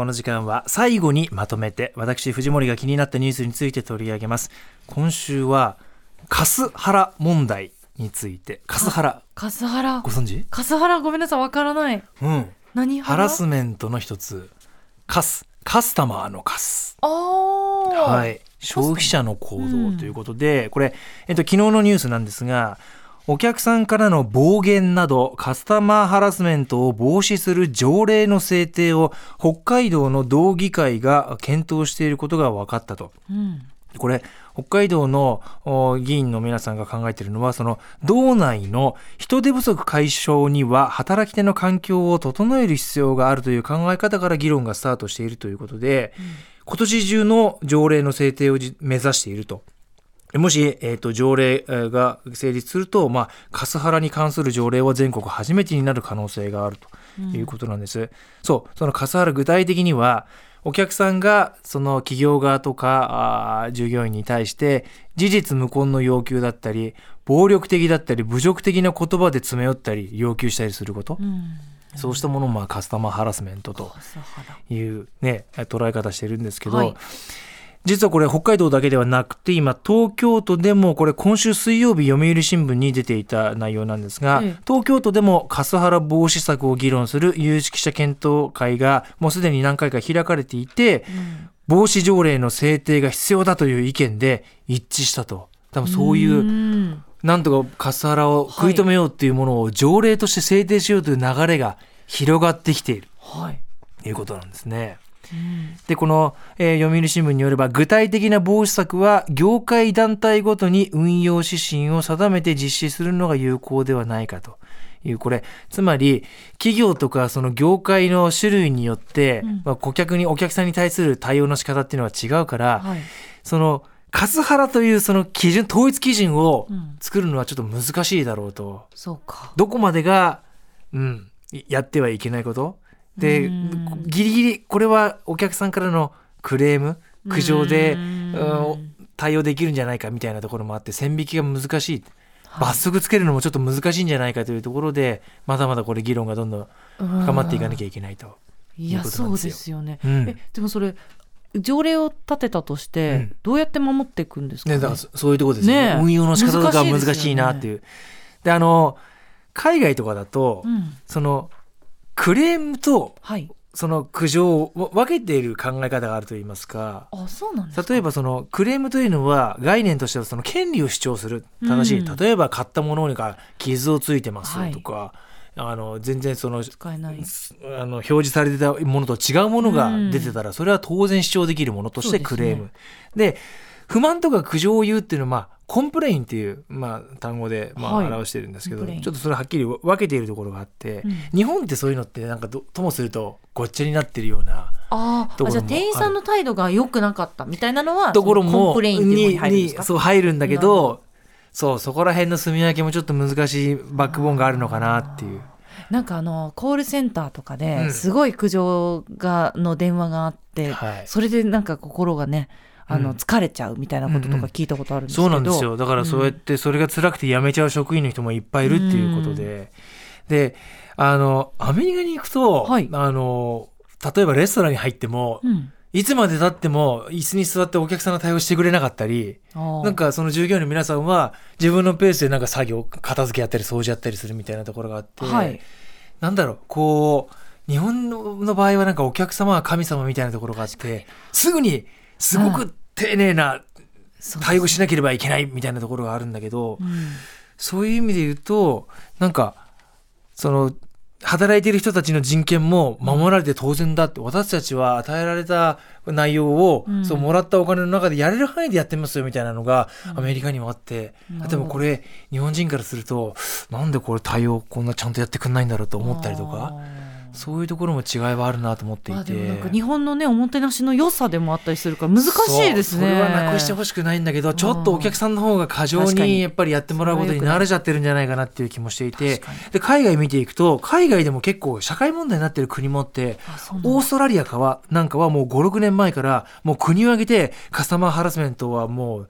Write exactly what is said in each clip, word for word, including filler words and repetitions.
この時間は最後にまとめて私藤森が気になったニュースについて取り上げます。今週はカスハラ問題について。カスハラ、カスハラご存知？カスハラごめんなさいわからない、うん、何ハラ？ハラスメントの一つ。カス、カスタマーのカス、あー、はい、消費者の行動ということで、うん、これ、えっと、昨日のニュースなんですが、お客さんからの暴言などカスタマーハラスメントを防止する条例の制定を北海道の道議会が検討していることが分かったと、うん、これ北海道の議員の皆さんが考えているのは、その道内の人手不足解消には働き手の環境を整える必要があるという考え方から議論がスタートしているということで、うん、今年中の条例の制定を目指していると。もし、えーと、条例が成立すると、まあ、カスハラに関する条例は全国初めてになる可能性があるということなんです。うん、そう、そのカスハラ、具体的には、お客さんがその企業側とかあ従業員に対して事実無根の要求だったり、暴力的だったり、侮辱的な言葉で詰め寄ったり要求したりすること、うん、そうしたものを、まあ、カスタマーハラスメントという、ね、捉え方してるんですけど、はい、実はこれ北海道だけではなくて、今東京都でも、これ今週水曜日読売新聞に出ていた内容なんですが、うん、東京都でもカスハラ防止策を議論する有識者検討会がもうすでに何回か開かれていて、うん、防止条例の制定が必要だという意見で一致したと。多分そういう、うん、なんとかカスハラを食い止めようっていうものを条例として制定しようという流れが広がってきている、はい、ということなんですね。でこの、えー、読売新聞によれば、具体的な防止策は業界団体ごとに運用指針を定めて実施するのが有効ではないかという、これつまり企業とかその業界の種類によって、うん、まあ、顧客にお客さんに対する対応の仕方っていうのは違うから、はい、そのカスハラというその基準、統一基準を作るのはちょっと難しいだろうと、うん、そうか、どこまでが、うん、やってはいけないことで、ギリギリこれはお客さんからのクレーム苦情で、うん、対応できるんじゃないかみたいなところもあって、線引きが難しい、はい、罰則つけるのもちょっと難しいんじゃないかというところで、まだまだこれ議論がどんどん深まっていかなきゃいけないということなんですよ。いやそうですよね、うん、えでもそれ条例を立てたとして、うん、どうやって守っていくんですかね。ね、だからそういうところですね。運用の仕方が難しいなっていう、ね、であの海外とかだと、うん、そのクレームとその苦情を分けている考え方があるといいますか、はい、あ、そうなんですか。例えばそのクレームというのは概念としてはその権利を主張する、正しい、うん、例えば買ったものにか傷をついてますとか、はい、あの全然その使えないあの表示されてたものと違うものが出てたら、それは当然主張できるものとしてクレーム、うん、で不満とか苦情を言うっていうのは、まあ、コンプレインっていう、まあ、単語で、まあ、表してるんですけど、はい、ちょっとそれはっきり分けているところがあって、うん、日本ってそういうのってなんかどともするとごっちゃになってるようなところもある。ああ、じゃあ店員さんの態度が良くなかったみたいなのはところもコンプレインっていうのに入るんですか？ににそう入るんだけど、そう、そこら辺の住み分けもちょっと難しいバックボーンがあるのかなっていう。なんかあのコールセンターとかですごい苦情がの電話があって、うん、はい、それでなんか心がねあの疲れちゃうみたいなこととか聞いたことあるんですけど、うんうん、そうなんですよ。だからそうやってそれが辛くて辞めちゃう職員の人もいっぱいいるっていうことで、うん、であのアメリカに行くと、はい、あの例えばレストランに入っても、うん、いつまで経っても椅子に座ってお客さんの対応してくれなかったり、なんかその従業員の皆さんは自分のペースでなんか作業片付けやったり掃除やったりするみたいなところがあって、はい、なんだろう、こう日本の場合はなんかお客様は神様みたいなところがあって、すぐにすごく、うん、丁寧な対応しなければいけないみたいなところがあるんだけど、そうそう、うん、そういう意味で言うと、なんかその働いている人たちの人権も守られて当然だって、私たちは与えられた内容を、うん、そうもらったお金の中でやれる範囲でやってますよみたいなのがアメリカにもあって、うん、でもこれ日本人からすると、なんでこれ対応こんなちゃんとやってくんないんだろうと思ったりとか、そういうところも違いはあるなと思っていて、まあ、でもなんか日本のねおもてなしの良さでもあったりするから難しいですね。 そ, それはなくしてほしくないんだけど、ちょっとお客さんの方が過剰にやっぱりやってもらうことに慣れちゃってるんじゃないかなっていう気もしていて、で海外見ていくと、海外でも結構社会問題になってる国もあって、オーストラリアかはなんかはもうご、ろくねんまえからもう国を挙げてカスタマーハラスメントはもう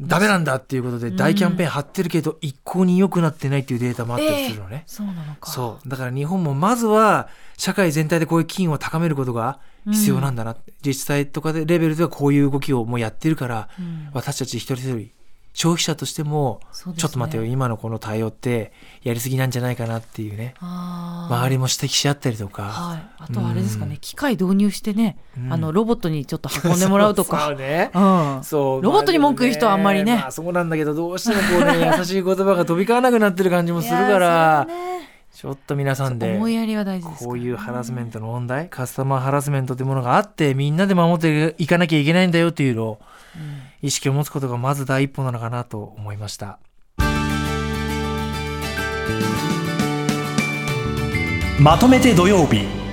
ダメなんだっていうことで大キャンペーン張ってるけど一向に良くなってないっていうデータもあったりするのね、えー、そうなのか。そうだから日本もまずは社会全体でこういう機運を高めることが必要なんだなって、うん、自治体とかでレベルではこういう動きをもうやってるから、うん、私たち一人一人消費者としても、ね、ちょっと待てよ今のこの対応ってやりすぎなんじゃないかなっていうね、あ周りも指摘し合ったりとか、はい、あとはあれですかね、うん、機械導入してね、うん、あのロボットにちょっと運んでもらうとかそうね、うん、そうロボットに文句言う人はあんまりね、まあ、そうなんだけどどうしてもこう、ね、優しい言葉が飛び交わなくなってる感じもするからちょっと皆さんで思いやりは大事です。こういうハラスメントの問題、カスタマーハラスメントというものがあってみんなで守っていかなきゃいけないんだよというのを意識を持つことがまず第一歩なのかなと思いました、うん、まとめて土曜日。